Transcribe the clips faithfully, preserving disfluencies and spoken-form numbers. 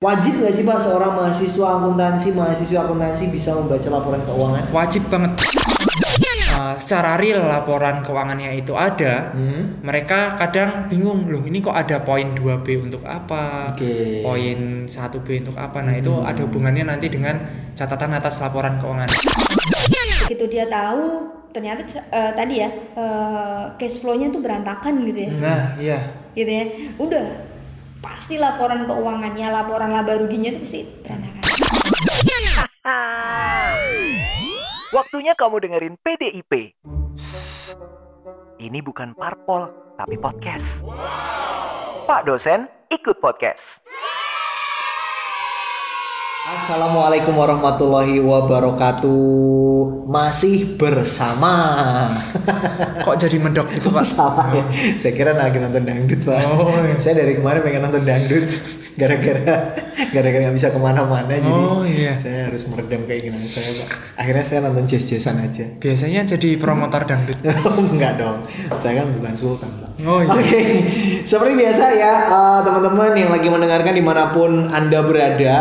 Wajib nggak sih Pak seorang mahasiswa akuntansi, mahasiswa akuntansi bisa membaca laporan keuangan? Wajib banget. Uh, secara real laporan keuangannya itu ada, hmm. mereka kadang bingung loh ini kok ada poin dua B untuk apa, okay. poin satu B untuk apa. Nah hmm. itu ada hubungannya nanti dengan catatan atas laporan keuangan. Gitu dia tahu ternyata uh, tadi ya uh, cash flow-nya tuh berantakan gitu ya. Nah iya. Gitu ya, udah. Pasti laporan keuangannya, laporan laba ruginya itu pasti berantakan. Waktunya kamu dengerin P D I P. Shh. Ini bukan parpol, tapi podcast. Wow. Pak dosen, ikut podcast. Assalamualaikum warahmatullahi wabarakatuh. Masih bersama. Kok jadi mendok itu Pak? Salah ya. Saya kira lagi nonton dangdut Pak. Oh, iya. Saya dari kemarin pengen nonton dangdut. Gara-gara Gara-gara gak bisa kemana-mana. Jadi oh, iya. saya harus meredam keinginan saya Pak. Akhirnya saya nonton jazz-jazzan aja. Biasanya jadi promotor dangdut. Enggak dong, saya kan bukan sultan Pak. Oh, iya. Oke, okay. Seperti biasa ya uh, teman-teman yang lagi mendengarkan dimanapun Anda berada,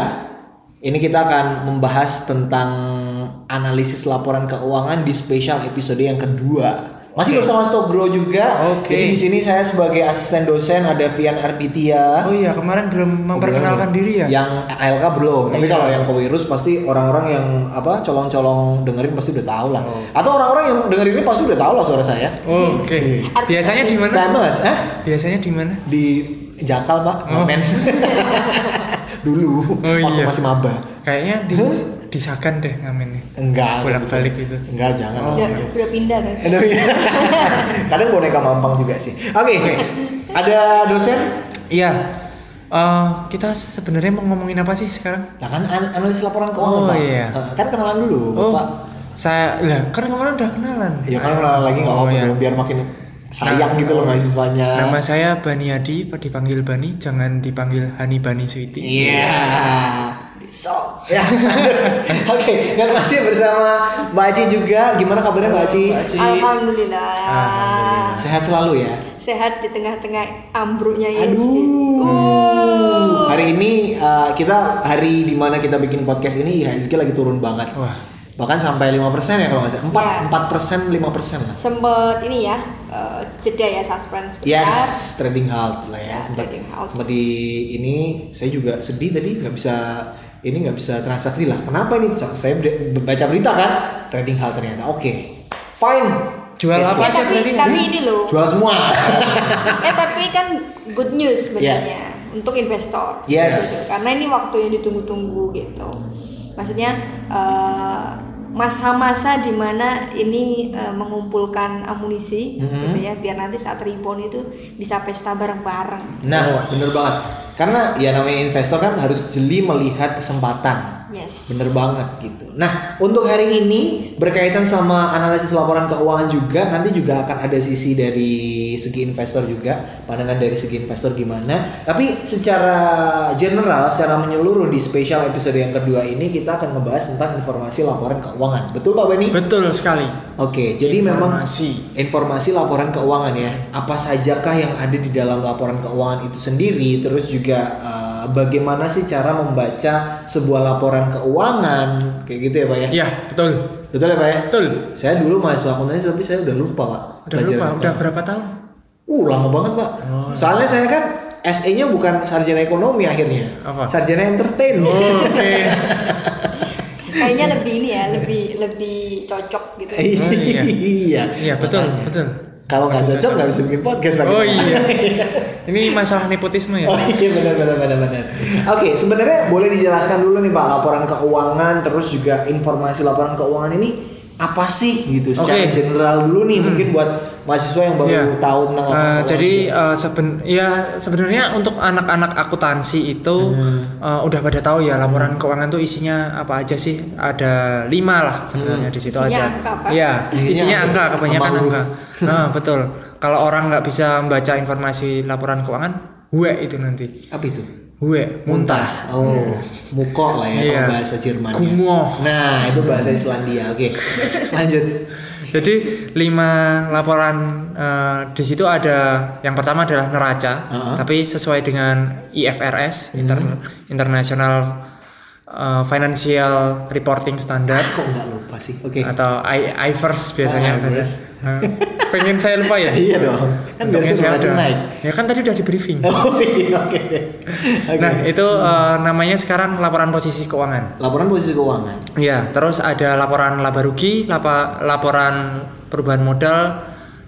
ini kita akan membahas tentang analisis laporan keuangan di spesial episode yang kedua. Masih okay. bersama Stock Grow juga. Okay. Jadi di sini saya sebagai asisten dosen ada Vian Arditia. Oh iya, kemarin belum memperkenalkan belum. diri ya. Yang A L K belum. Tapi iya. kalau yang kewirus pasti orang-orang yang apa colong-colong dengerin pasti udah tahu lah. Oh. Atau orang-orang yang dengerin ini pasti udah tahu lah suara saya. Oh, oke. Okay. Biasanya di mana? Famous, eh? Biasanya di mana? Di Jakal, Pak. Oh. Ngamen. Dulu oh, waktu iya. masih maba kayaknya di disakan deh ngamennya enggak bolak-balik gitu enggak jangan oh, udah, udah pindah kan kadang boneka mampang juga sih. Oke okay. okay. Ada dosen iya uh, kita sebenarnya mau ngomongin apa sih sekarang? Nah kan an- analisis laporan keuangan oh, Pak iya. kan kenalan dulu oh, Pak saya lah kan kemarin udah kenalan ya kan kenalan lagi nggak oh, apa-apa iya. biar makin sayang nah, gitu loh mahasiswanya. Nama saya Bani Adi, dipanggil Bani, jangan dipanggil Hani Bani Suiti. Iya. Yeah. So, ya. Oke, okay. Dan masih bersama Mbak Aci juga. Gimana kabarnya Mbak Aci? Alhamdulillah. Alhamdulillah. Sehat selalu ya. Sehat di tengah-tengah ambruknya ini. Aduh. Uh. Hari ini uh, kita hari dimana kita bikin podcast ini I H S G lagi turun banget. Wah. Bahkan sampai lima persen ya kalau nggak salah. empat persen, lima persen lah. Sempet ini ya, uh, jeda ya suspense. Yes, trading halt lah ya. ya sempat sempat di ini saya juga sedih tadi nggak bisa ini nggak bisa transaksi lah. Kenapa ini? Saya baca berita kan trading halt ternyata. Oke. Okay. Fine. Jual yes, apa sih trading? Tapi ini loh. Jual semua. eh tapi kan good news sebenarnya yeah. untuk investor. Yes. Gitu. Karena ini waktu yang ditunggu-tunggu gitu. Maksudnya uh, masa-masa di mana ini uh, mengumpulkan amunisi mm-hmm. gitu ya biar nanti saat rebound itu bisa pesta bareng-bareng. Nah, yes. bener banget. Karena ya namanya investor kan harus jeli melihat kesempatan. Yes. Bener banget gitu. Nah, untuk hari ini berkaitan sama analisis laporan keuangan juga, nanti juga akan ada sisi dari segi investor juga, pandangan dari segi investor gimana. Tapi secara general, secara menyeluruh di spesial episode yang kedua ini kita akan membahas tentang informasi laporan keuangan. Betul Pak Bani? Betul sekali. Oke, jadi informasi. memang informasi laporan keuangan ya. Apa sajakah yang ada di dalam laporan keuangan itu sendiri, terus juga Uh, bagaimana sih cara membaca sebuah laporan keuangan kayak gitu ya Pak ya? Iya betul. Betul ya Pak ya? Betul. Saya dulu mahasiswa akuntansi tapi saya udah lupa Pak. Udah lupa. Apa. Udah berapa tahun? Uh lama banget Pak. Oh, soalnya ya. saya kan S E-nya bukan sarjana ekonomi akhirnya. Apa? Sarjana entertain. Oh, oke. Okay. Kayaknya lebih ini ya, lebih lebih cocok gitu. Oh, iya. iya. Iya betul makanya. betul. Kalau nggak cocok nggak bisa bikin podcast lagi. Oh iya. Ini masalah nepotisme ya. Oh iya benar benar benar benar. Oke okay, sebenarnya boleh dijelaskan dulu nih Pak laporan keuangan terus juga informasi laporan keuangan ini apa sih gitu secara okay. general dulu nih hmm. mungkin buat mahasiswa yang baru yeah. tahu tentang laporan uh, jadi uh, seben- ya sebenarnya untuk anak-anak akuntansi itu hmm. uh, udah pada tahu ya laporan hmm. keuangan tuh isinya apa aja sih ada lima lah sebenarnya hmm. di situ aja. Iya isinya angka kebanyakan angka. Nah betul. Kalau orang nggak bisa membaca informasi laporan keuangan, hue itu nanti. Apa itu? Hue, muntah. Oh, mukok lah ya yeah. kalau bahasa Jerman. Gumoh. Nah itu bahasa Islandia. Oke, okay. lanjut. Jadi lima laporan uh, di situ ada yang pertama adalah neraca, uh-huh. tapi sesuai dengan I F R S, hmm. Inter- International uh, Financial Reporting Standard. Ah, kok nggak lupa sih? Oke. Okay. Atau I- I F R S biasanya. Ah, I F R S. Uh, pengen saya lupa ya? Iya dong. Kan biasanya saya ada. Ya kan tadi udah di briefing. Oh iya, oke. Okay. Okay. Nah itu uh, namanya sekarang laporan posisi keuangan. Laporan posisi keuangan. Iya. Terus ada laporan laba rugi, lapa, laporan perubahan modal,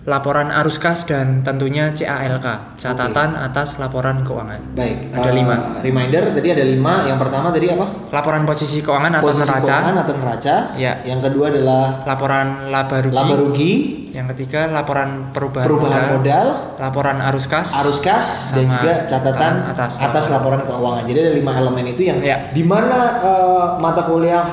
laporan arus kas, dan tentunya C A L K, catatan okay. atas laporan keuangan. Baik, ada lima. Uh, reminder tadi ada lima. Yang pertama tadi apa? Laporan posisi keuangan atau posisi neraca. Posisi keuangan atau neraca. Ya. Yang kedua adalah laporan laba rugi. Laba rugi. Yang ketiga laporan perubahan, perubahan modal, modal, laporan arus kas. Arus kas dan juga catatan atas laporan. atas laporan keuangan. Jadi ada lima elemen itu yang ya. di mana uh, mata kuliah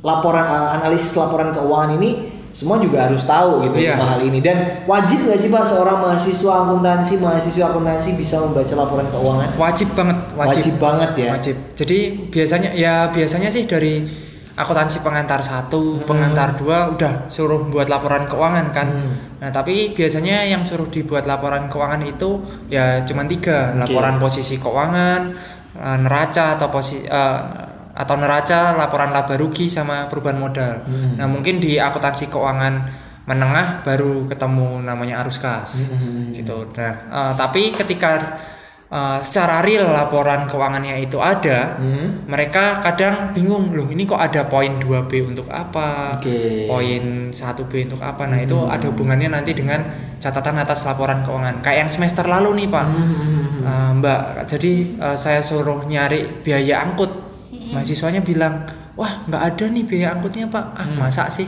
laporan uh, analisis laporan keuangan ini semua juga harus tahu gitu, yeah. hal ini. Dan wajib nggak sih Pak seorang mahasiswa akuntansi, mahasiswa akuntansi bisa membaca laporan keuangan? Wajib banget, wajib, wajib banget ya. Wajib. Jadi biasanya ya biasanya sih dari akuntansi pengantar satu, hmm. pengantar dua udah suruh buat laporan keuangan kan. Hmm. Nah, tapi biasanya yang suruh dibuat laporan keuangan itu ya cuma tiga, okay. laporan posisi keuangan, neraca atau posisi uh, atau neraca, laporan laba rugi, sama perubahan modal. Hmm. Nah mungkin di akuntansi keuangan menengah baru ketemu namanya arus kas, hmm. gitu. Nah uh, tapi ketika uh, secara real laporan keuangannya itu ada, hmm. mereka kadang bingung loh ini kok ada poin dua B untuk apa, okay. poin satu B untuk apa. Nah hmm. itu ada hubungannya nanti dengan catatan atas laporan keuangan. Kayak yang semester lalu nih Pak, hmm. uh, Mbak. Jadi uh, saya suruh nyari biaya angkut. Mahasiswanya bilang, wah nggak ada nih biaya angkutnya Pak. Ah hmm. masa sih?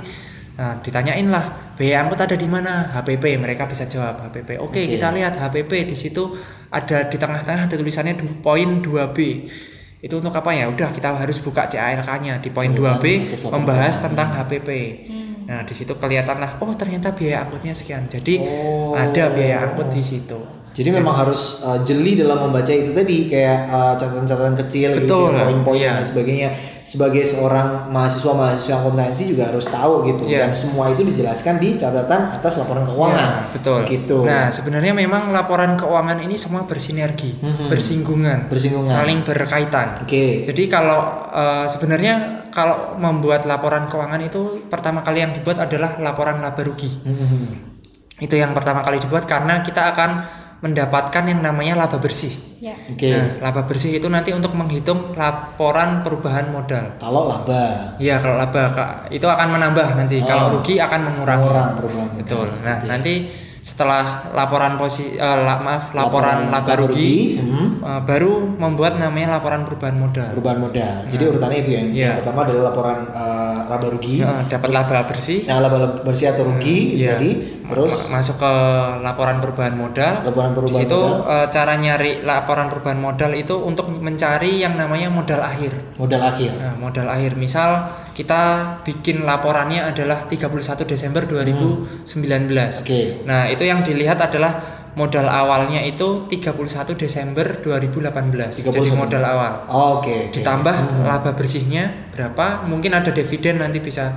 Nah, ditanyain lah, biaya angkut ada di mana? H P P, mereka bisa jawab H P P. Oke, okay, okay. kita lihat H P P di situ ada di tengah-tengah ada tulisannya poin dua B. Itu untuk apa ya? Udah kita harus buka C A L K-nya di poin dua B membahas tentang H P P. Hmm. Nah, di situ kelihatanlah, oh ternyata biaya angkutnya sekian. Jadi oh. ada biaya angkut di situ. Jadi, Jadi memang harus uh, jeli dalam membaca itu tadi, kayak uh, catatan-catatan kecil, betul, gitu, poin-poin iya. dan sebagainya. Sebagai seorang mahasiswa-mahasiswa akuntansi juga harus tahu gitu. Yeah. Dan semua itu dijelaskan di catatan atas laporan keuangan. Yeah, betul. Gitu. Nah sebenarnya memang laporan keuangan ini semua bersinergi, mm-hmm. bersinggungan, bersinggungan, saling berkaitan. Oke. Okay. Jadi kalau uh, sebenarnya kalau membuat laporan keuangan itu pertama kali yang dibuat adalah laporan laba rugi. Mm-hmm. Itu yang pertama kali dibuat karena kita akan mendapatkan yang namanya laba bersih. Ya. Okay. Nah, laba bersih itu nanti untuk menghitung laporan perubahan modal. Kalau laba. Iya, kalau laba itu akan menambah nanti. Oh. Kalau rugi akan mengurangi. Orang perubahan. Betul. Nah, nanti. nanti setelah laporan posi, uh, la, maaf laporan, laporan laba rugi, rugi. Hmm. Uh, baru membuat namanya laporan perubahan modal. Perubahan modal. Nah. Jadi urutannya itu ya. Yeah. Yang pertama adalah laporan uh, laba rugi, nah, dapat laba bersih. Nah, laba bersih atau rugi hmm. yeah. tadi. Terus masuk ke laporan perubahan modal. Laporan perubahan di situ modal. Cara nyari laporan perubahan modal itu untuk mencari yang namanya modal akhir. Modal akhir. Nah, modal akhir misal kita bikin laporannya adalah tiga puluh satu Desember dua ribu sembilan belas. Hmm. Oke. Okay. Nah, itu yang dilihat adalah modal awalnya itu tiga puluh satu Desember dua ribu delapan belas. tiga puluh satu. Jadi modal awal. Oh, oke. Okay, okay. Ditambah hmm. laba bersihnya berapa? Mungkin ada dividen nanti bisa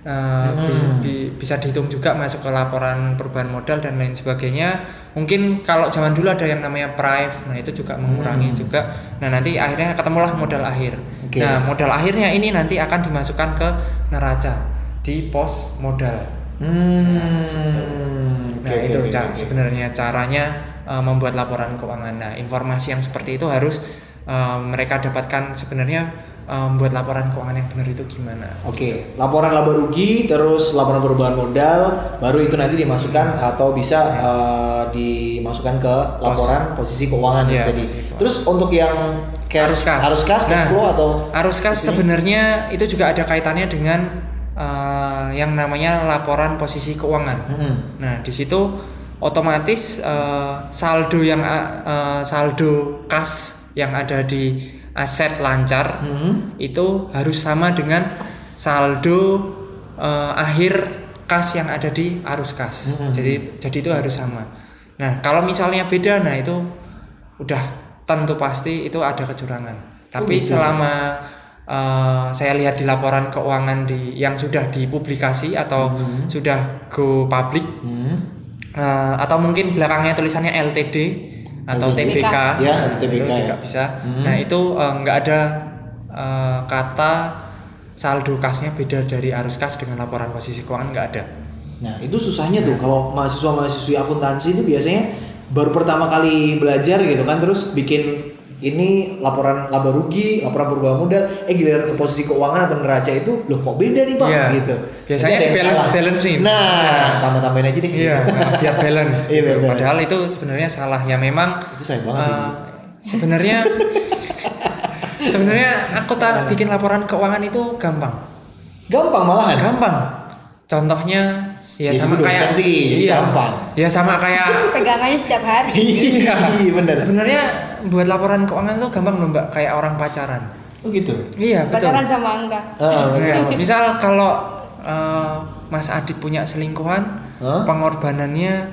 Uh, hmm. bi- bi- bisa dihitung juga masuk ke laporan perubahan modal dan lain sebagainya. Mungkin kalau zaman dulu ada yang namanya prive, nah itu juga mengurangi hmm. juga. Nah nanti akhirnya ketemulah modal akhir. Okay. Nah modal akhirnya ini nanti akan dimasukkan ke neraca di pos modal. Hmm. Nah, nah okay, itu okay, ca- okay. sebenarnya caranya uh, membuat laporan keuangan. Nah informasi yang seperti itu harus uh, mereka dapatkan sebenarnya. Um, buat laporan keuangan yang benar itu gimana? Oke, okay. gitu. Laporan laba rugi, terus laporan perubahan modal, baru itu nanti dimasukkan atau bisa yeah. uh, dimasukkan ke laporan Pos. posisi keuangan yeah, tadi. Posisi keuangan. Terus untuk yang cash, arus kas, arus kas, cash flow nah, atau arus kas sebenarnya itu juga ada kaitannya dengan uh, yang namanya laporan posisi keuangan. Mm-hmm. Nah, di situ otomatis uh, saldo yang uh, saldo kas yang ada di aset lancar hmm. itu harus sama dengan saldo uh, akhir kas yang ada di arus kas. Hmm. Jadi jadi itu harus sama. Nah, kalau misalnya beda nah itu udah tentu pasti itu ada kecurangan. Tapi oh, gitu. selama uh, saya lihat di laporan keuangan di yang sudah dipublikasi atau hmm. sudah go public, hmm. uh, atau mungkin belakangnya tulisannya L T D atau T B K, ya, T B K itu juga ya. Bisa. Hmm. Nah itu nggak uh, ada uh, kata saldo kasnya beda dari arus kas dengan laporan posisi keuangan, nggak ada. Nah itu susahnya tuh kalau mahasiswa-mahasiswi akuntansi itu biasanya baru pertama kali belajar gitu kan, terus bikin ini laporan laba rugi, laporan berubah modal, eh giliran ke posisi keuangan atau neraca itu loh kok beda nih Pak yeah. gitu. Biasanya di balance balance nih. Nah, nah tambah-tambahin aja deh. Iya, gitu. Nah, biar balance. Gitu. Iya, padahal itu sebenarnya salah ya memang. Itu sayang banget uh, sih. Sebenarnya sebenarnya aku tak bikin laporan keuangan itu gampang. Gampang malahan. Gampang. Contohnya ya, ya sama kayak sih, iya, gampang. Ya sama kayak pegangannya setiap hari. Iya, benar. Sebenarnya buat laporan keuangan itu gampang loh Mbak, kayak orang pacaran. Oh gitu. Iya, betul. Pacaran sama angka. Uh, nah, misal kalau uh, Mas Adit punya selingkuhan, huh? pengorbanannya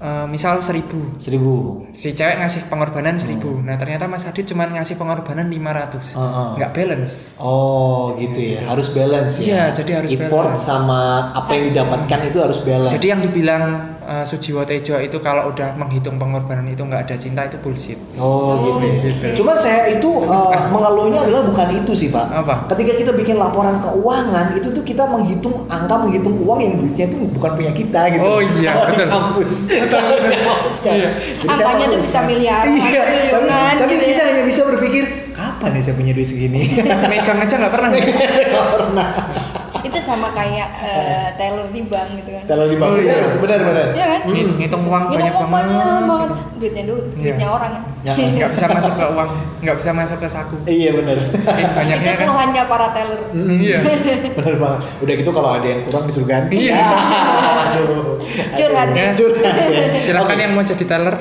uh, misal seribu. Seribu. Si cewek ngasih pengorbanan seribu. Hmm. Nah ternyata Mas Adit cuma ngasih pengorbanan lima ratus. Uh-huh. Nggak balance. Oh gitu ya. Gitu. Harus balance ya. Iya, jadi harus effort balance. Sama apa yang didapatkan itu harus balance. Jadi yang dibilang uh, Sujiwo Tejo itu kalau udah menghitung pengorbanan itu nggak ada cinta itu bullshit. Oh, oh gitu. Gitu. Cuman saya itu uh, mengeluhnya adalah bukan itu sih Pak. Apa? Ketika kita bikin laporan keuangan itu tuh kita menghitung angka, menghitung uang yang duitnya itu bukan punya kita gitu. Oh iya. Betul. Iya. Angkanya tuh bisa miliaran, iya, miliunan. Tapi, gitu tapi kita ya. Hanya bisa berpikir kapan ya saya punya duit segini. Megang aja nggak pernah. Nggak pernah. Itu sama kayak uh, teller di bank gitu kan. Teller di bank. Oh, iya. Benar-benar. Iya kan? Hmm. Ngitung uang banyak banget. Gitu. Duitnya dulu, duitnya orang. Ya, nggak bisa masuk ke uang, nggak bisa masuk ke saku. Iya benar. Saking banyaknya kan. Itu keluhannya para teller. Mm, iya. Benar banget. Udah gitu kalau ada yang kurang disuruh ganti. Iya. Aduh. Curhat. Curhat. Ya. Silakan okay. Yang mau jadi teller.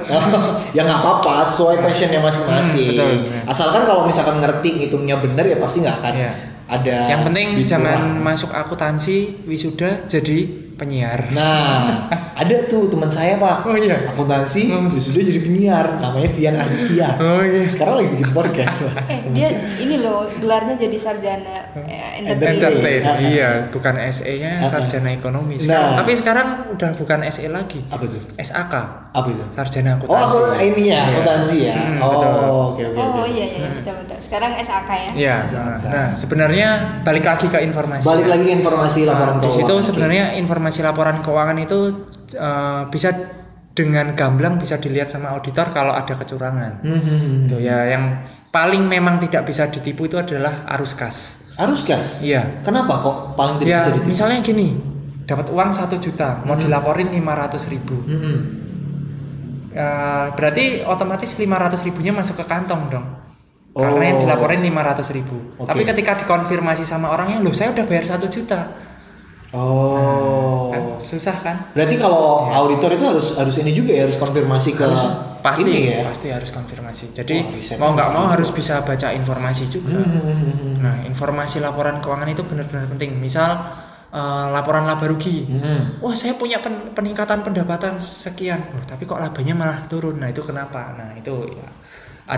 Ya nggak apa-apa, sesuai passionnya masing-masing. Hmm, asalkan kalau misalkan ngerti ngitungnya benar ya pasti nggak akan. Yeah. Ada yang penting jangan masuk akuntansi wisuda jadi penyiar. Nah, ada tuh teman saya Pak. Oh iya. Akuntansi oh. wisuda jadi penyiar. Namanya Vian Arditia. Oh iya. Sekarang lagi bikin podcast. eh, dia ini loh gelarnya jadi sarjana eh, entertain. Nah, iya, bukan S E-nya sarjana ekonomi. Nah. Tapi sekarang udah bukan S E lagi. Apa tuh? S A K. Apa itu? Sarjana akuntansi. Oh, aku ini ya, akuntansi ya. Hmm, oh, oke oke. Okay, okay, oh iya iya, betul betul. Sekarang S A K ya. Iya. Nah, sebenarnya balik lagi ke informasi. Balik lagi ke informasi laporan keuangan. Di situ sebenarnya informasi laporan keuangan itu uh, bisa dengan gamblang bisa dilihat sama auditor kalau ada kecurangan. Mm-hmm. Itu ya yang paling memang tidak bisa ditipu itu adalah arus kas. Arus kas? Iya. Kenapa kok paling tidak ya, bisa ditipu? Misalnya gini, dapat uang satu juta, mau mm-hmm. dilaporin lima ratus ribu. Mm-hmm. Uh, berarti otomatis lima ratus ribunya masuk ke kantong dong. Oh. Karena yang dilaporin lima ratus ribu. Okay. Tapi ketika dikonfirmasi sama orangnya, loh saya udah bayar satu juta. Oh, kan? Susah kan? Berarti kalau ya. Auditor itu harus harus ini juga ya, harus konfirmasi ke harus, pasti ini ya? Pasti harus konfirmasi. Jadi oh, mau nggak mau harus bisa baca informasi juga. Hmm. Nah, informasi laporan keuangan itu benar-benar penting. Misal uh, laporan laba rugi, hmm. wah saya punya pen, peningkatan pendapatan sekian, oh, tapi kok labanya malah turun. Nah itu kenapa? Nah itu ya,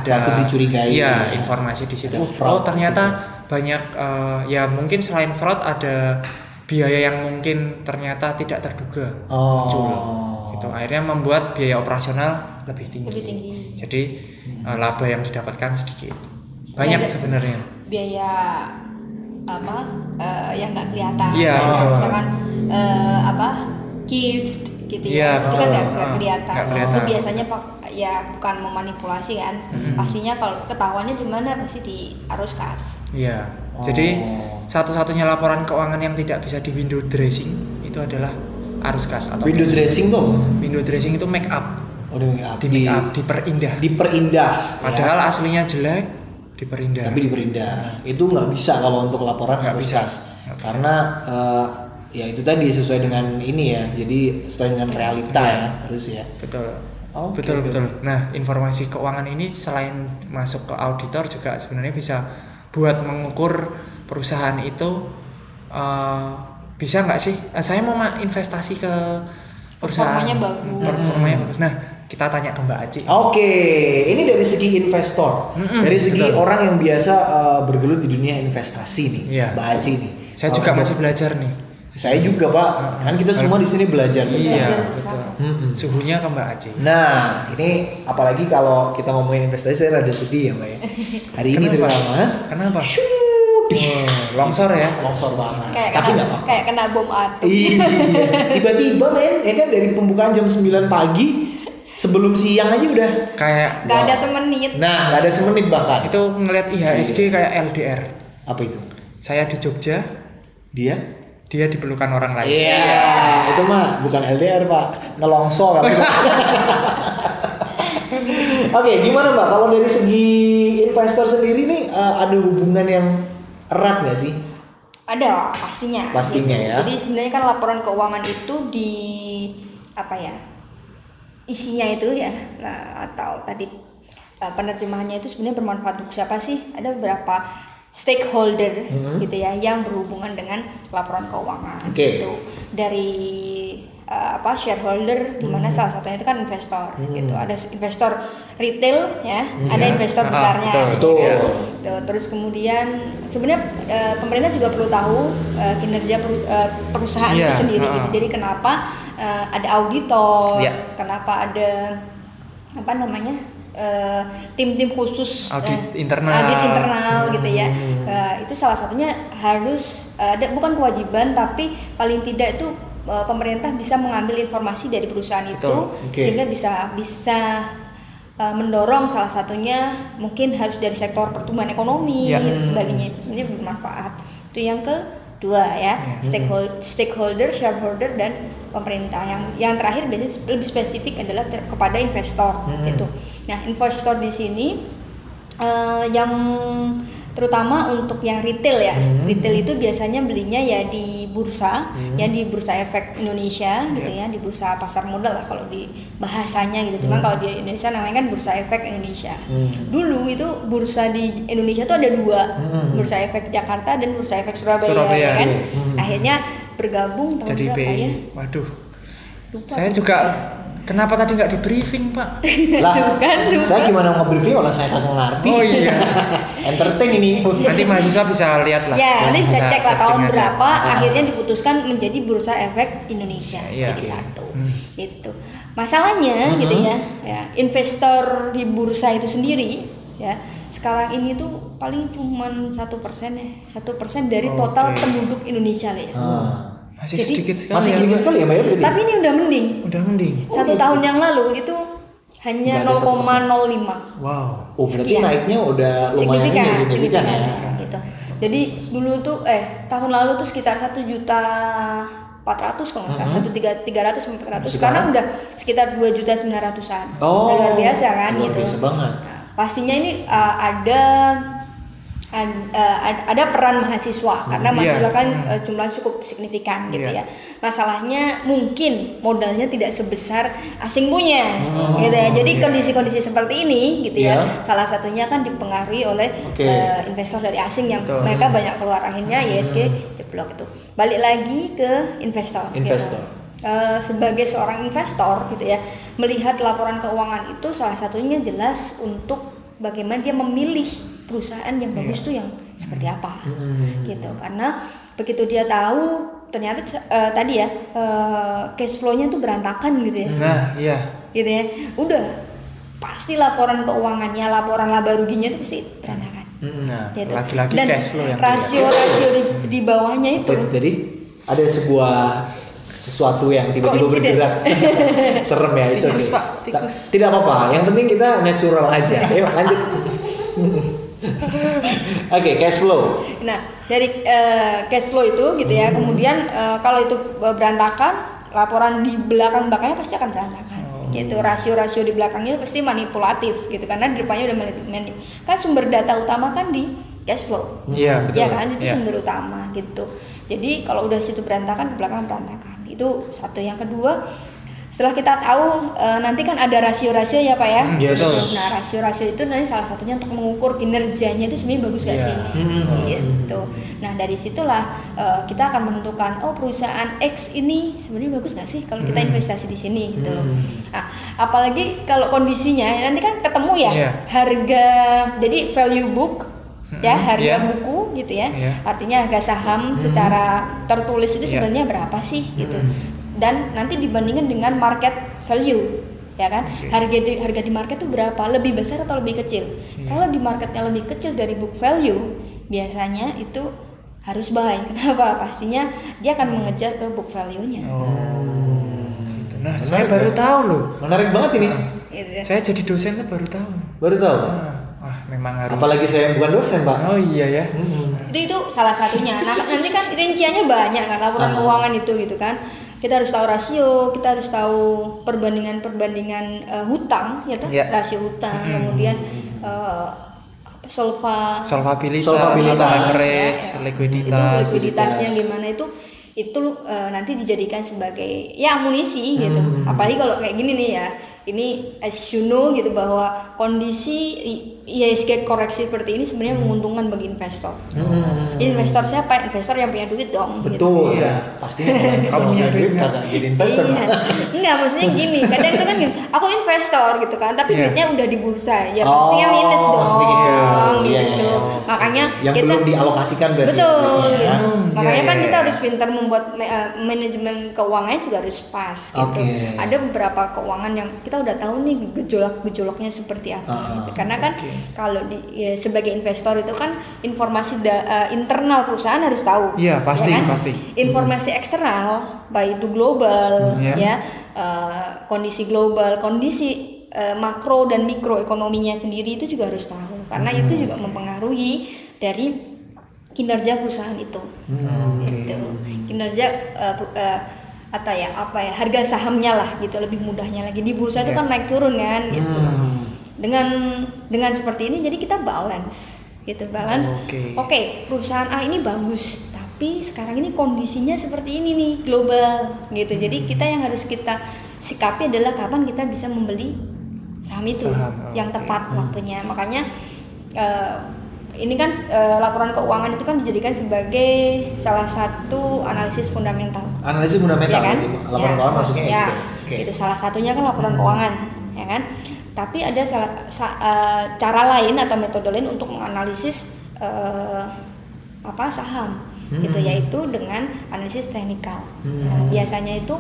ada dicurigai ya, ya informasi di situ. Oh ternyata banyak uh, ya mungkin selain fraud ada biaya yang mungkin ternyata tidak terduga oh. muncul, itu akhirnya membuat biaya operasional lebih tinggi. Lebih tinggi. Jadi hmm. uh, laba yang didapatkan sedikit. Banyak sebenarnya. Biaya apa uh, yang nggak kelihatan? Iya. Oh. Misalkan uh, apa gift gitu ya, ya itu kan nggak oh. kelihatan. Gak kelihatan. Itu biasanya ya bukan memanipulasi kan. Hmm. Pastinya kalau ketahuannya di mana pasti di arus kas. Iya. Jadi oh. satu-satunya laporan keuangan yang tidak bisa di window dressing itu adalah arus kas atau window dressing tuh. Window dressing itu make up. Oh, di make up, di make up, diperindah. Diperindah. Padahal ya. Aslinya jelek, diperindah. Tapi diperindah. Nah. Itu nggak bisa kalau untuk laporan nggak arus bisa. Kas. Gak karena bisa. Uh, ya itu tadi sesuai dengan ini ya. Jadi sesuai dengan realita ya, ya harus ya. Betul. Oh, betul okay. betul. Nah, informasi keuangan ini selain masuk ke auditor juga sebenarnya bisa buat mengukur perusahaan itu uh, bisa nggak sih? Uh, saya mau investasi ke perusahaan. Performanya bagus. Performanya bagus. Nah, kita tanya ke Mbak Aci. Oke, okay. Ini dari segi investor, mm-hmm. dari segi betul. Orang yang biasa uh, bergelut di dunia investasi nih, yeah. Mbak Aci nih. Saya oh, juga betul. Masih belajar nih. Saya juga Pak, kan kita semua di sini belajar bersama. Iya, betul. Mm-hmm. Suhunya ke Mbak Aci. Nah, ini apalagi kalau kita ngomongin investasi saya rada sedih ya Mbak ya. Hari ini terutama. Kenapa? Wow, longsor ya, longsor banget. Kayak tapi nggak apa-apa. Kayak kena bom atom. Iya. Tiba-tiba men, ya kan dari pembukaan jam sembilan pagi sebelum siang aja udah kayak nggak ada semenit. Nah, nggak ada semenit bahkan. Itu ngelihat I H S G kayak L D R. Apa itu? Saya di Jogja, dia dia diperlukan orang lain. Iya, yeah. Itu mah bukan L D R Pak, ngelongsor. Oke, okay, gimana Mbak? Kalau dari segi investor sendiri nih uh, ada hubungan yang erat nggak sih? Ada pastinya. Pastinya gitu. Ya. Jadi sebenarnya kan laporan keuangan itu di apa ya isinya itu ya nah, atau tadi uh, penerjemahannya itu sebenarnya bermanfaat untuk siapa sih? Ada beberapa stakeholder hmm. gitu ya yang berhubungan dengan laporan keuangan. Okay. Gitu. Dari uh, apa shareholder dimana hmm. salah satunya itu kan investor. Hmm. Gitu. Ada investor retail ya, hmm, ada ya. Investor ah, besarnya. Betul. Gitu. Gitu. Terus kemudian sebenarnya e, pemerintah juga perlu tahu e, kinerja per, e, perusahaan yeah, itu sendiri uh. gitu. Jadi kenapa e, ada auditor, yeah. kenapa ada apa namanya? E, tim-tim khusus audit e, internal. Audit internal hmm. gitu ya. E, itu salah satunya harus ada bukan kewajiban tapi paling tidak itu e, pemerintah bisa mengambil informasi dari perusahaan Betul. Itu okay. sehingga bisa bisa mendorong salah satunya mungkin harus dari sektor pertumbuhan ekonomi ya. Dan sebagainya itu sebenarnya bermanfaat. Itu yang kedua ya, ya. Stakeholder, stakeholder, shareholder dan pemerintah. Yang yang terakhir biasanya lebih spesifik adalah ter- kepada investor hmm. gitu. Nah, investor di sini uh, yang terutama untuk yang retail ya. Hmm. Retail itu biasanya belinya ya di bursa, hmm. ya di Bursa Efek Indonesia yeah. gitu ya, di bursa pasar modal lah kalau di bahasanya gitu. Cuman hmm. kalau di Indonesia namanya kan Bursa Efek Indonesia. Hmm. Dulu itu bursa di Indonesia tuh ada dua, hmm. Bursa Efek Jakarta dan Bursa Efek Surabaya, Surabaya ya kan. Hmm. Akhirnya bergabung tahun berapa ya? Waduh. Lupa. Saya juga kenapa tadi nggak di briefing Pak? Lah, saya gimana nggak briefing orang saya nggak ngerti. Oh iya, entertain ini. Nanti mahasiswa bisa lihat lah. Ya, nanti bisa, bisa cek lah tahun aja. Berapa. Ah. Akhirnya diputuskan menjadi Bursa Efek Indonesia ya, jadi okay. satu. Hmm. Itu masalahnya mm-hmm. gitu ya, ya. Investor di bursa itu sendiri ya. Sekarang ini tuh paling cuma satu persen ya, satu persen dari okay. total penduduk Indonesia lah ya. Ah. Masih jadi, sedikit sekali. Masih sedikit sekali ya, Mbak ya. Tapi ini udah mending. Udah mending. Satu oh, tahun iya. yang lalu itu hanya nol koma nol lima. Wow. Oh, berarti sekian. Naiknya udah lumayan signifikan, ini, signifikan, signifikan ya. Gitu. Jadi dulu tuh eh tahun lalu tuh sekitar satu juta empat ratus kalau enggak salah, satu juta tiga ratus sampai empat ratus. Sekarang udah sekitar dua juta sembilan ratusan. Oh, luar biasa kan luar gitu. Luar biasa banget. Nah, pastinya ini uh, ada ada peran mahasiswa karena mahasiswa kan yeah. jumlah cukup signifikan gitu yeah. ya. Masalahnya mungkin modalnya tidak sebesar asing punya oh, gitu ya. Jadi yeah. kondisi-kondisi seperti ini gitu yeah. ya. Salah satunya kan dipengaruhi oleh okay. uh, investor dari asing yang Betul. Mereka banyak keluar akhirnya hmm. I H S G jeblok itu. Balik lagi ke investor. Investor. Gitu. Uh, sebagai seorang investor gitu ya, melihat laporan keuangan itu salah satunya jelas untuk bagaimana dia memilih perusahaan yang bagus yeah. tuh yang seperti apa mm. gitu karena begitu dia tahu ternyata uh, tadi ya uh, cash flow-nya tuh berantakan gitu ya nah iya yeah. gitu ya udah pasti laporan keuangannya laporan laba ruginya itu pasti berantakan nah gitu. Lagi-lagi dan cash flow yang rasio-rasio di, di bawahnya itu jadi ada sebuah sesuatu yang tiba-tiba bergerak serem ya itu tikus Pak tikus tidak apa-apa yang penting kita natural aja ayo lanjut Oke, okay, cash flow. Nah, dari uh, cash flow itu gitu ya. Hmm. Kemudian uh, kalau itu berantakan, laporan di belakang belakangnya pasti akan berantakan. Oh. Yaitu rasio-rasio di belakangnya pasti manipulatif gitu karena di depannya udah manipulatif. Kan sumber data utama kan di cash flow. Iya, betul. Ya kan itu yeah. sumber utama gitu. Jadi kalau udah situ berantakan, di belakang berantakan. Itu satu. Yang kedua, setelah kita tahu e, nanti kan ada rasio-rasio ya Pak ya. Hmm, yes. Nah rasio-rasio itu nanti salah satunya untuk mengukur kinerjanya itu sebenarnya bagus yeah. gak sih? Mm-hmm. Gitu. Nah dari situlah e, kita akan menentukan oh perusahaan X ini sebenarnya bagus gak sih kalau kita mm. investasi di sini gitu. Mm. Nah, apalagi kalau kondisinya nanti kan ketemu ya yeah. harga jadi value book ya harga yeah. buku gitu ya, yeah. artinya harga saham mm. secara tertulis itu yeah. sebenarnya berapa sih gitu, mm. dan nanti dibandingkan dengan market value ya kan, okay. harga di, harga di market itu berapa, lebih besar atau lebih kecil. yeah. Kalau di marketnya lebih kecil dari book value, biasanya itu harus buy. Kenapa? Pastinya dia akan hmm. mengejar ke book value-nya. Oh, gitu. Nah, menarik, saya baru ya? tahu loh. Menarik banget ini. Nah, saya jadi dosen tuh baru tahu. Baru tahu. Nah, ah, memang harus. Apalagi saya bukan dosen, Pak. Oh iya ya. Mm-hmm. Itu itu salah satunya. Nah, nanti kan rinciannya banyak kan laporan ah. keuangan itu gitu kan. Kita harus tahu rasio, kita harus tahu perbandingan-perbandingan uh, hutang, ya kan? Yeah. Rasio hutang, mm-hmm. kemudian uh, solva solvabilitas, leverage, ya, ya. likuiditas, itu likuiditasnya gimana, itu itu uh, nanti dijadikan sebagai ya amunisi gitu. Hmm. Apalagi kalau kayak gini nih ya, ini as you know gitu bahwa kondisi I H S G koreksi seperti ini sebenarnya menguntungkan bagi investor. Hmm. Investor siapa? Investor yang punya duit dong. Betul gitu. Ya, pasti kalau punya duit kagak jadi investor. Iya. Enggak, maksudnya gini, kadang itu kan gini, aku investor gitu kan, tapi yeah. duitnya udah di bursa, ya pastinya oh, minus dong. Pasti gitu. Iya, gitu. Iya, iya. Makanya yang kita belum dialokasikan berarti. Betul. Ya. Gitu. Makanya yeah, yeah, kan yeah. kita harus pintar membuat uh, manajemen keuangannya juga harus pas gitu. Okay. Ada beberapa keuangan yang kita udah tahu nih gejolak-gejolaknya seperti apa. Uh, gitu. Karena kan okay. kalau di, ya, sebagai investor itu kan informasi da, uh, internal perusahaan harus tahu. Iya, yeah, pasti ya kan? Pasti. Informasi hmm. eksternal by the global yeah. ya. Uh, kondisi global, kondisi uh, makro dan mikroekonominya sendiri itu juga harus tahu, karena hmm. itu juga mempengaruhi dari kinerja perusahaan itu. Hmm, gitu. Okay. Kinerja uh, uh, apa ya, apa ya, harga sahamnya lah gitu, lebih mudahnya lagi di bursa yeah. itu kan naik turun kan gitu. Hmm. Dengan dengan seperti ini jadi kita balance gitu, balance. Oke, okay. okay, perusahaan A ini bagus, tapi sekarang ini kondisinya seperti ini nih global gitu. Jadi kita yang harus kita sikapi adalah kapan kita bisa membeli saham itu saham, yang okay. tepat waktunya. Makanya uh, ini kan uh, laporan keuangan itu kan dijadikan sebagai salah satu analisis fundamental. Analisis fundamental ya kan? Laporan ya. keuangan maksudnya ya. Okay. Itu salah satunya kan laporan keuangan, ya kan? Tapi ada salah, sa- uh, cara lain atau metode lain untuk menganalisis uh, apa saham. Hmm. Itu yaitu dengan analisis teknikal. Hmm. Nah, biasanya itu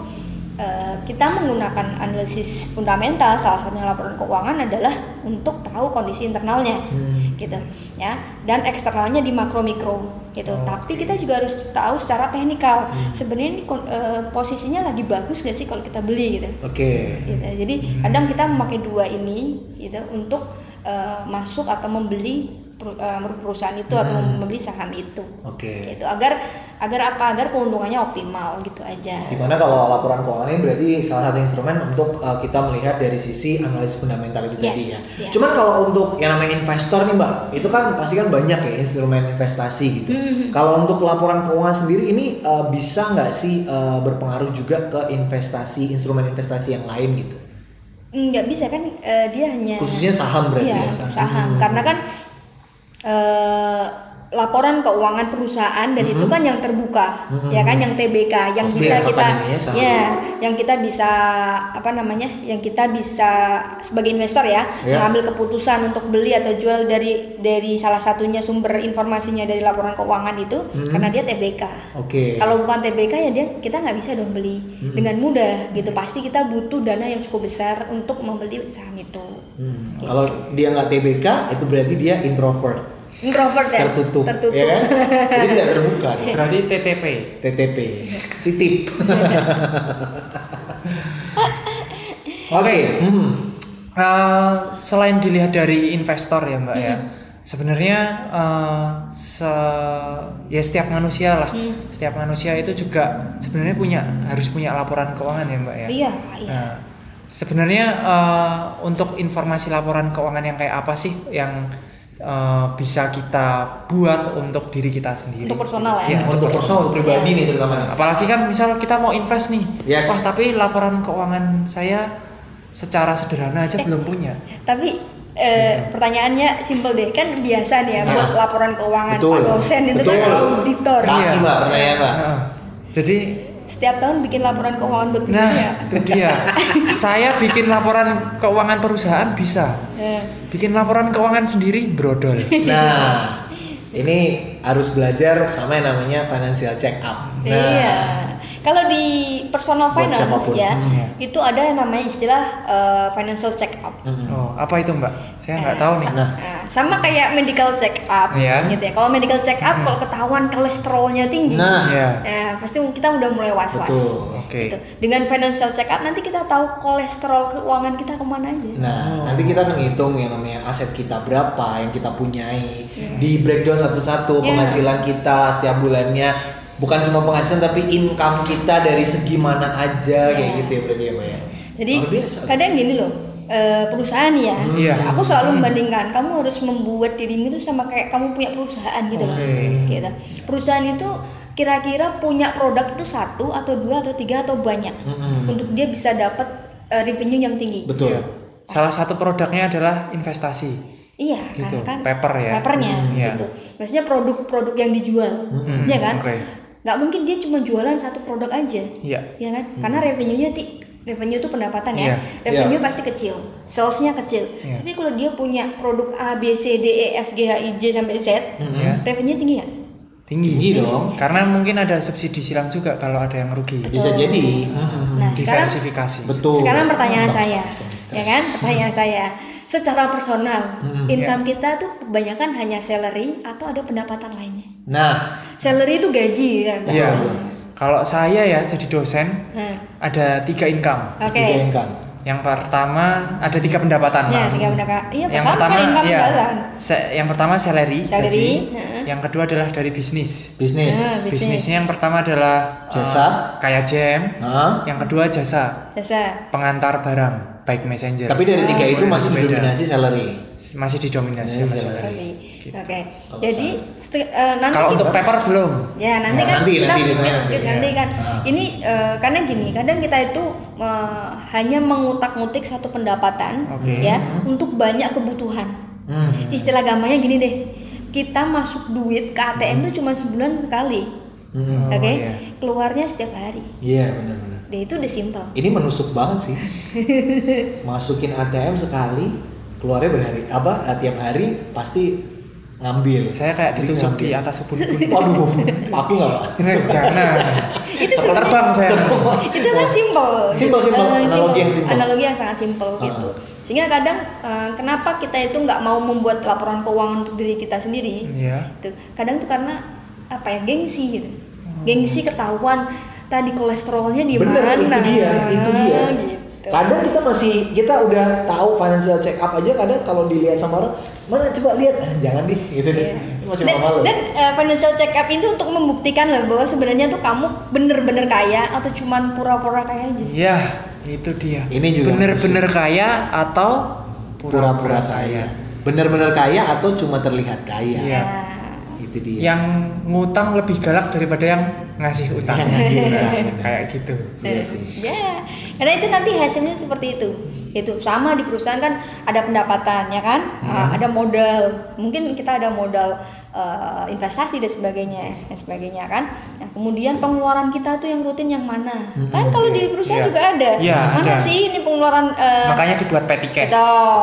uh, kita menggunakan analisis fundamental, salah satunya laporan keuangan adalah untuk tahu kondisi internalnya, hmm. gitu, ya. Dan eksternalnya di makro mikro, gitu. Oh. Tapi kita juga harus tahu secara teknikal. Hmm. Sebenarnya uh, posisinya lagi bagus nggak sih kalau kita beli, gitu. Oke. Okay. Gitu. Jadi hmm. kadang kita memakai dua ini, gitu, untuk uh, masuk atau membeli perusahaan itu hmm. atau membeli saham itu, okay. itu agar agar apa agar keuntungannya optimal gitu aja. Dimana kalau laporan keuangan ini berarti salah satu instrumen untuk uh, kita melihat dari sisi analisis fundamental itu yes, tadi ya. Yeah. Cuman kalau untuk yang namanya investor nih Mbak, itu kan pasti kan banyak ya instrumen investasi gitu. Mm-hmm. Kalau untuk laporan keuangan sendiri ini uh, bisa nggak sih uh, berpengaruh juga ke investasi instrumen investasi yang lain gitu? Nggak bisa kan, uh, dia hanya khususnya saham berarti ya, ya saham. saham. Hmm. Karena kan Uh, laporan keuangan perusahaan dan mm-hmm. itu kan yang terbuka, mm-hmm. ya kan, yang T B K, yang Maksudnya bisa kita, ya, ya, yang kita bisa apa namanya, yang kita bisa sebagai investor ya yeah. mengambil keputusan untuk beli atau jual dari dari salah satunya sumber informasinya dari laporan keuangan itu, mm-hmm. karena dia T B K. Okay. Kalau bukan T B K ya dia kita nggak bisa dong beli mm-hmm. dengan mudah gitu. Pasti kita butuh dana yang cukup besar untuk membeli saham itu. Mm. Gitu. Kalau dia nggak T B K itu berarti dia introvert. Introvert ya? Tertutup, tertutup. Ya kan? Jadi tidak terbuka. Berarti T T P. T T P. Titip. Oke. Okay. Hmm. Uh, selain dilihat dari investor ya Mbak hmm. ya, sebenarnya uh, se ya setiap manusia lah, hmm. setiap manusia itu juga sebenarnya punya harus punya laporan keuangan ya Mbak ya. Iya. iya. Nah, sebenarnya uh, untuk informasi laporan keuangan yang kayak apa sih yang Uh, bisa kita buat untuk diri kita sendiri. Untuk personal ya. ya untuk, untuk personal, untuk pribadi ya. nih terutama. Apalagi kan misal kita mau invest nih. Yes. Wah, tapi laporan keuangan saya secara sederhana aja eh, belum punya. Tapi eh, ya. pertanyaannya simpel deh. Kan biasa nih ya nah. buat laporan keuangan Pak dosen itu Betul. kan auditor. Kasih Mbak, pertanyaan Mbak. Nah, jadi setiap tahun bikin laporan keuangan betul nah, ya? Itu dia. Saya bikin laporan keuangan perusahaan bisa. Bikin laporan keuangan sendiri brodol. Nah, ini harus belajar sama yang namanya financial check up. Nah, iya. Kalau di personal finance ya, hmm. itu ada yang namanya istilah uh, financial check up. Hmm. Oh, apa itu Mbak? Saya nggak eh, tahu nih. Sa- nah. Sama kayak medical check up, yeah. gitu ya. Kalau medical check up, hmm. kalau ketahuan kolesterolnya tinggi, nah, yeah. nah pasti kita udah mulai was-was. Betul. Okay. Gitu. Dengan financial check up nanti kita tahu kolesterol keuangan kita kemana aja. Nah, oh. nanti kita menghitung yang namanya aset kita berapa yang kita punyai, yeah. di breakdown satu-satu yeah. penghasilan kita setiap bulannya. Bukan cuma penghasilan tapi income kita dari segi mana aja yeah. kayak gitu ya berarti ya Mbak ya. Jadi kadang gini loh, perusahaan ya. Yeah. Aku selalu membandingkan, kamu harus membuat dirimu itu sama kayak kamu punya perusahaan gitu loh. Okay. Gitu. Perusahaan itu kira-kira punya produk itu satu atau dua atau tiga atau banyak. Mm-hmm. Untuk dia bisa dapat revenue yang tinggi. Betul. Ya. Salah satu produknya adalah investasi. Iya gitu. Kan kan paper ya. Papernya mm, gitu. Yeah. Maksudnya produk-produk yang dijual. Mm-hmm. Ya kan? Okay. Nggak mungkin dia cuma jualan satu produk aja, yeah. ya kan? Hmm. Karena revenue-nya ti, revenue itu pendapatan ya, yeah. revenue yeah. pasti kecil, sales-nya kecil. Yeah. Tapi kalau dia punya produk A, B, C, D, E, F, G, H, I, J sampai Z, yeah. revenue-nya tinggi ya? Tinggi, tinggi dong. Karena mungkin ada subsidi silang juga kalau ada yang rugi. Betul. Bisa jadi. Nah, diversifikasi. Sekarang, betul. Sekarang pertanyaan Entah. saya, ya kan? Pertanyaan saya. Secara personal, hmm, income yeah. kita tuh kebanyakan hanya salary atau ada pendapatan lainnya. Nah, salary itu gaji kan. Iya. Kalau saya ya jadi dosen, hmm. ada tiga income. Oke. Okay. Tiga income. Yang pertama ada tiga pendapatan. Iya, tiga pendapatan. Iya, yang pertama ya, se- yang pertama salary, salary gaji. Hmm. Yang kedua adalah dari bisnis. Bisnis. Hmm, bisnisnya yang pertama adalah jasa, uh, kayak J M. Hmm. Yang kedua jasa. Jasa. Pengantar barang. Baik messenger. Tapi dari tiga oh, itu masih didominasi salary. Masih didominasi sama salary. salary. Gitu. Oke. Okay. Jadi sti- uh, nanti kalau untuk paper belum. Ya, nanti ya, kan nanti, kita nanti, mungkin nanti, nanti kan. Ya. Ini uh, karena gini, kadang kita itu uh, hanya mengutak-ngutik satu pendapatan okay. ya hmm. untuk banyak kebutuhan. Hmm. Istilah gampangnya gini deh. Kita masuk duit ke A T M hmm. tuh cuma sebulan sekali. Hmm. Oke. Okay? Oh, yeah. Keluarnya setiap hari. Iya, yeah, benar. Dia itu udah simple. Ini menusuk banget sih. Masukin A T M sekali, keluarnya berhari apa? Tiap hari pasti ngambil. Saya kayak ditusuk di atas ubun-ubun. Waduh, aku nggak. Jangan. Itu terbang saya. Itu kan simple. Simple, simple. Analogi yang simple. Analogi yang sangat simple uh-huh. gitu. Sehingga kadang uh, kenapa kita itu nggak mau membuat laporan keuangan untuk diri kita sendiri? Iya. Yeah. Itu kadang tuh karena apa ya gengsi gitu. Hmm. Gengsi ketahuan. Tadi kolesterolnya di mana? Itu dia, itu dia. Gitu. Kadang kita masih kita udah tahu financial check up aja, kadang kalau dilihat sama orang, mana coba lihat, ah, jangan deh, gitu deh. Yeah. Masih dan, malu. Dan uh, financial check up itu untuk membuktikan lah bahwa sebenarnya tuh kamu bener-bener kaya atau cuman pura-pura kaya aja. Iya, itu dia. Ini juga bener-bener musuh. Kaya atau pura-pura, pura-pura kaya. Bener-bener kaya atau cuma terlihat kaya. Iya. Yeah. Itu dia. Yang ngutang lebih galak daripada yang ngasih utang, ngasih utang kayak gitu. Iya sih. Ya, karena itu nanti hasilnya seperti itu. Itu sama di perusahaan kan ada pendapatan ya kan, hmm. ada modal. Mungkin kita ada modal uh, investasi dan sebagainya, dan sebagainya kan. Nah, kemudian pengeluaran kita tuh yang rutin yang mana? Hmm. Kan kalau di perusahaan ya. juga ada. Ya, mana ada. Sih ini pengeluaran? Uh, Makanya dibuat petty cash. Betul.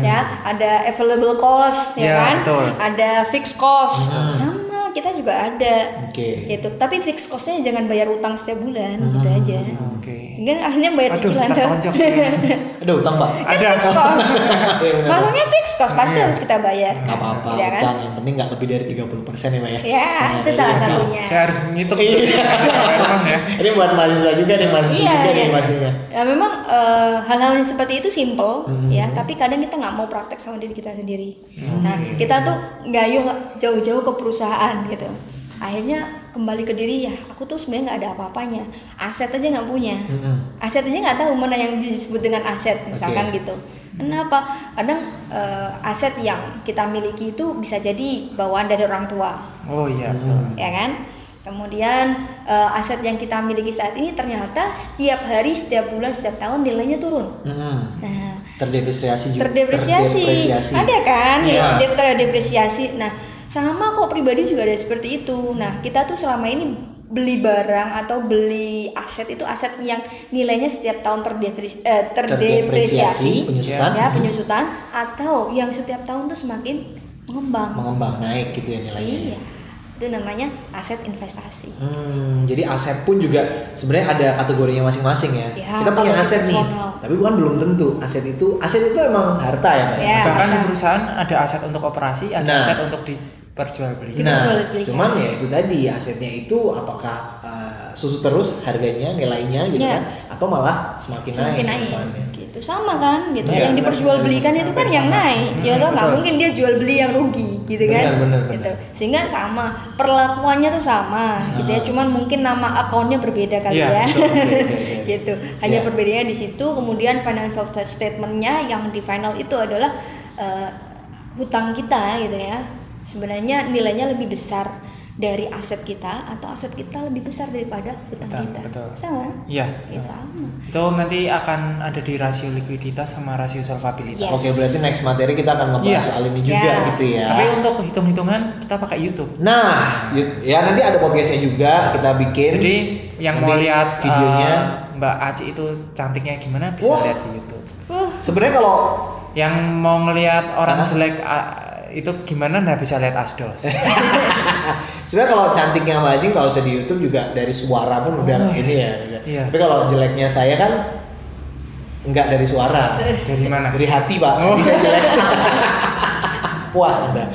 Ya. ya, ada available cost ya, ya kan, betul. Ada fixed cost. Hmm. Sama kita juga ada, okay. gitu. Tapi fix cost-nya jangan bayar utang setiap bulan, hmm, gitu aja. Okay. Kan akhirnya bayar Aduh, cicilan tuh. Ada utang Pak. Kan ada fix cost. Maksudnya fix cost pasti harus kita bayar. Gak apa-apa. Tidak, kan? Utang yang penting nggak lebih dari tiga puluh persen ya Pak ya. Ya, nah, itu salah satunya. Saya harus ngitung. Ini buat mahasiswa juga nih, mahasiswa iya, juga nih iya. mahasiswa. Ya memang uh, hal-hal yang seperti itu simple, mm-hmm. ya. Tapi kadang kita nggak mau praktek sama diri kita sendiri. Mm-hmm. Nah, kita tuh gayung jauh-jauh ke perusahaan. Gitu. Akhirnya kembali ke diri, ya aku tuh sebenarnya nggak ada apa-apanya, aset aja nggak punya, aset aja nggak tahu mana yang disebut dengan aset misalkan okay. gitu. Kenapa? Kadang uh, aset yang kita miliki itu bisa jadi bawaan dari orang tua. Oh iya betul. Ya kan? Kemudian uh, aset yang kita miliki saat ini ternyata setiap hari, setiap bulan, setiap tahun nilainya turun. Mm-hmm. Nah, terdepresiasi juga. Terdepresiasi. terdepresiasi. Ada kan? Yeah. Ya, terdepresiasi. Nah. Sama kok pribadi juga ada seperti itu. Nah, kita tuh selama ini beli barang atau beli aset itu aset yang nilainya setiap tahun terdepresi, eh, terdepresiasi, terdepresiasi penyusutan. Ya, penyusutan atau yang setiap tahun tuh semakin mengembang mengembang naik gitu ya nilainya. Iya, itu namanya aset investasi. Hmm, jadi aset pun juga sebenarnya ada kategorinya masing-masing ya. Ya, kita punya aset nih, tapi bukan belum tentu aset itu aset itu emang harta ya, Pak. Ya, misalkan di perusahaan ada aset untuk operasi, ada nah, aset untuk diperjualbelikan. Nah, diperjual cuman ya itu tadi asetnya itu apakah uh, susu terus harganya, nilainya gitu ya, kan? Atau malah semakin, semakin naik. naik. Gitu sama kan gitu. Ya, yang bener, diperjualbelikan bener, itu bener, kan yang sama. naik. Hmm, ya toh nggak mungkin dia jual beli yang rugi gitu bener, kan. Bener, bener. Gitu. Sehingga sama, perlakuannya tuh sama nah. gitu ya. Cuman mungkin nama akunnya berbeda kali ya. ya. Betul, okay, okay. gitu. Hanya yeah. perbedaannya di situ. Kemudian financial statementnya yang di final itu adalah uh, hutang kita gitu ya. Sebenarnya nilainya lebih besar dari aset kita atau aset kita lebih besar daripada hutang betul, kita betul. sama iya ya, sama. sama itu nanti akan ada di rasio likuiditas sama rasio solvabilitas. Yes. Oke, berarti next materi kita akan ngebahas yeah. soal ini juga yeah. gitu ya, tapi untuk hitung-hitungan kita pakai YouTube. Nah ya, nanti ada podcastnya juga kita bikin, jadi yang nanti mau lihat videonya uh, Mbak Aci itu cantiknya gimana bisa wow. lihat di YouTube. uh. Sebenarnya kalau yang mau ngelihat orang uh. jelek uh, itu gimana nggak bisa lihat asdos. Sebenarnya kalau cantiknya Mbak Aji nggak usah di YouTube juga, dari suara pun udah oh, ini ya. Iya. Tapi kalau jeleknya saya kan nggak dari suara. Dari mana? Dari hati, Pak. Oh. Bisa jelek. Puas Anda.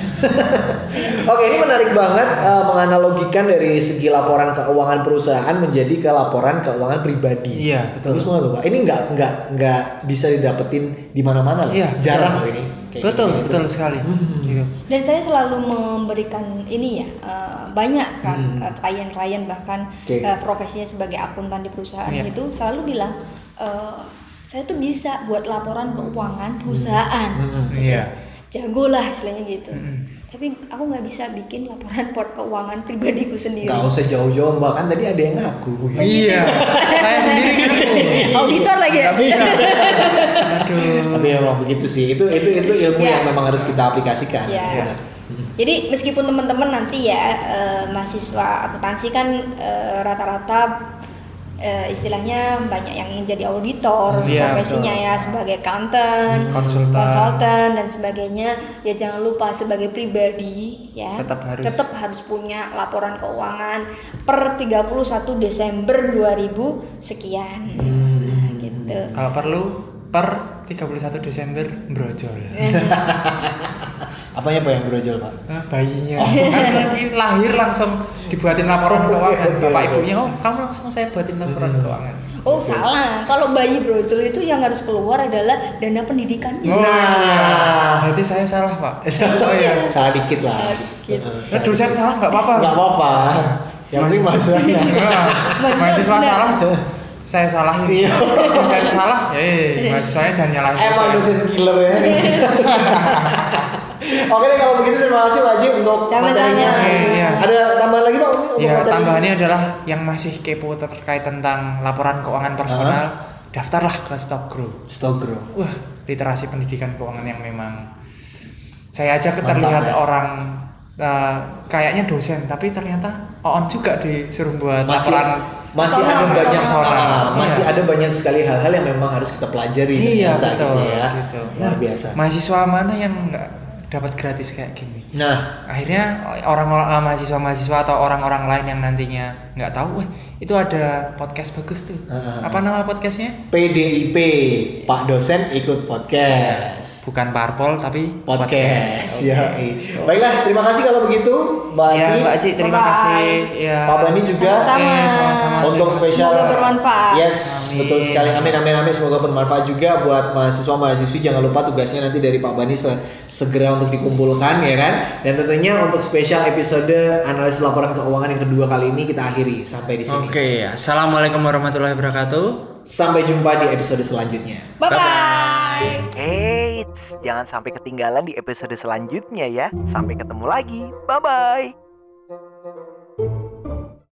Oke, ini menarik banget uh, menganalogikan dari segi laporan keuangan perusahaan menjadi ke laporan keuangan pribadi. Iya, betul. Terus banget, Pak. Ini nggak nggak nggak bisa didapetin di mana-mana loh. Iya, jarang loh ini. Kayak betul gitu. betul sekali. Mm-hmm. Dan saya selalu memberikan ini ya, uh, banyak kan mm. klien-klien bahkan okay. uh, profesinya sebagai akuntan di perusahaan yeah. itu selalu bilang uh, saya tuh bisa buat laporan keuangan perusahaan. Mm-hmm. Gitu. Yeah. Jagolah istilahnya gitu. Mm-hmm. Tapi aku nggak bisa bikin laporan port keuangan pribadiku sendiri. Nggak usah jauh-jauh, bahkan tadi ada yang ngaku. Iya, saya sendiri ngaku. Auditor lagi ya. Aduh. Tapi memang begitu sih. Itu itu itu ilmu ya. yang memang harus kita aplikasikan. Ya. Ya. Jadi meskipun teman-teman nanti ya eh, mahasiswa akuntansi kan eh, rata-rata Uh, istilahnya banyak yang ingin jadi auditor, yeah, profesinya betul. ya sebagai accountant, konsultan dan sebagainya. Ya jangan lupa sebagai pribadi ya tetap harus, tetap harus punya laporan keuangan per tiga puluh satu Desember dua ribu sekian. Hmm. Gitu. Kalau perlu per tiga puluh satu Desember brojol. Apanya Pak yang brojol, Pak? Nah, bayinya. Oh. Kan lahir langsung dibuatin laporan keuangan. Bapak ibunya, oh kamu langsung saya buatin laporan keuangan. Oh betul. Salah. Kalau bayi brojol itu yang harus keluar adalah dana pendidikan. Oh, nah, berarti saya salah, Pak. Oh, iya. Salah dikit lah. Salah dikit. Nah, dosen salah nggak apa-apa. Nggak apa-apa. Yang penting mahasiswanya. Mahasiswa salah. Saya salah nih, dosen salah, eh mahasiswanya jangan nyalahin saya. Emang dosen killer ya. Oke deh, kalau begitu terima kasih Wajib untuk materinya. Ya. Ada tambahan lagi Pak? Ya, tambahannya adalah yang masih kepo terkait tentang laporan keuangan personal, uh-huh. daftarlah ke Stock Grow. Stock Grow. Wah, literasi pendidikan keuangan yang memang saya aja keterlihat ya. orang uh, kayaknya dosen, tapi ternyata on juga disuruh buat masih. laporan. Masih Sona, ada banyak soal, masih iya. ada banyak sekali hal-hal yang memang harus kita pelajari. Iya betul, gitu ya. Gitu. Luar biasa. Mahasiswa mana yang nggak dapat gratis kayak gini? Nah, akhirnya orang mahasiswa-mahasiswa atau orang-orang lain yang nantinya nggak tahu, wah itu ada podcast bagus tuh. Uh, Apa nama podcastnya? P D I P. Yes. Pak dosen ikut podcast. Bukan parpol tapi podcast. podcast. Okay. Ya. Okay. Baiklah, terima kasih kalau begitu. Mbak Aci. Ya, Mbak Aci, terima Bye. kasih. Ya. Pak Bani juga. Sama-sama. Eh, sama-sama. Untuk spesial. Semoga bermanfaat. Yes, amin. Betul sekali. Amin, amin, amin. Semoga bermanfaat juga buat mahasiswa-mahasiswi. Jangan lupa tugasnya nanti dari Pak Bani se- segera untuk dikumpulkan, ya kan? Dan tentunya untuk spesial episode analisis laporan keuangan yang kedua kali ini kita akhiri sampai di sini. Oke, okay. Assalamualaikum warahmatullahi wabarakatuh. Sampai jumpa di episode selanjutnya. Bye-bye. Eits, jangan sampai ketinggalan di episode selanjutnya ya. Sampai ketemu lagi. Bye-bye.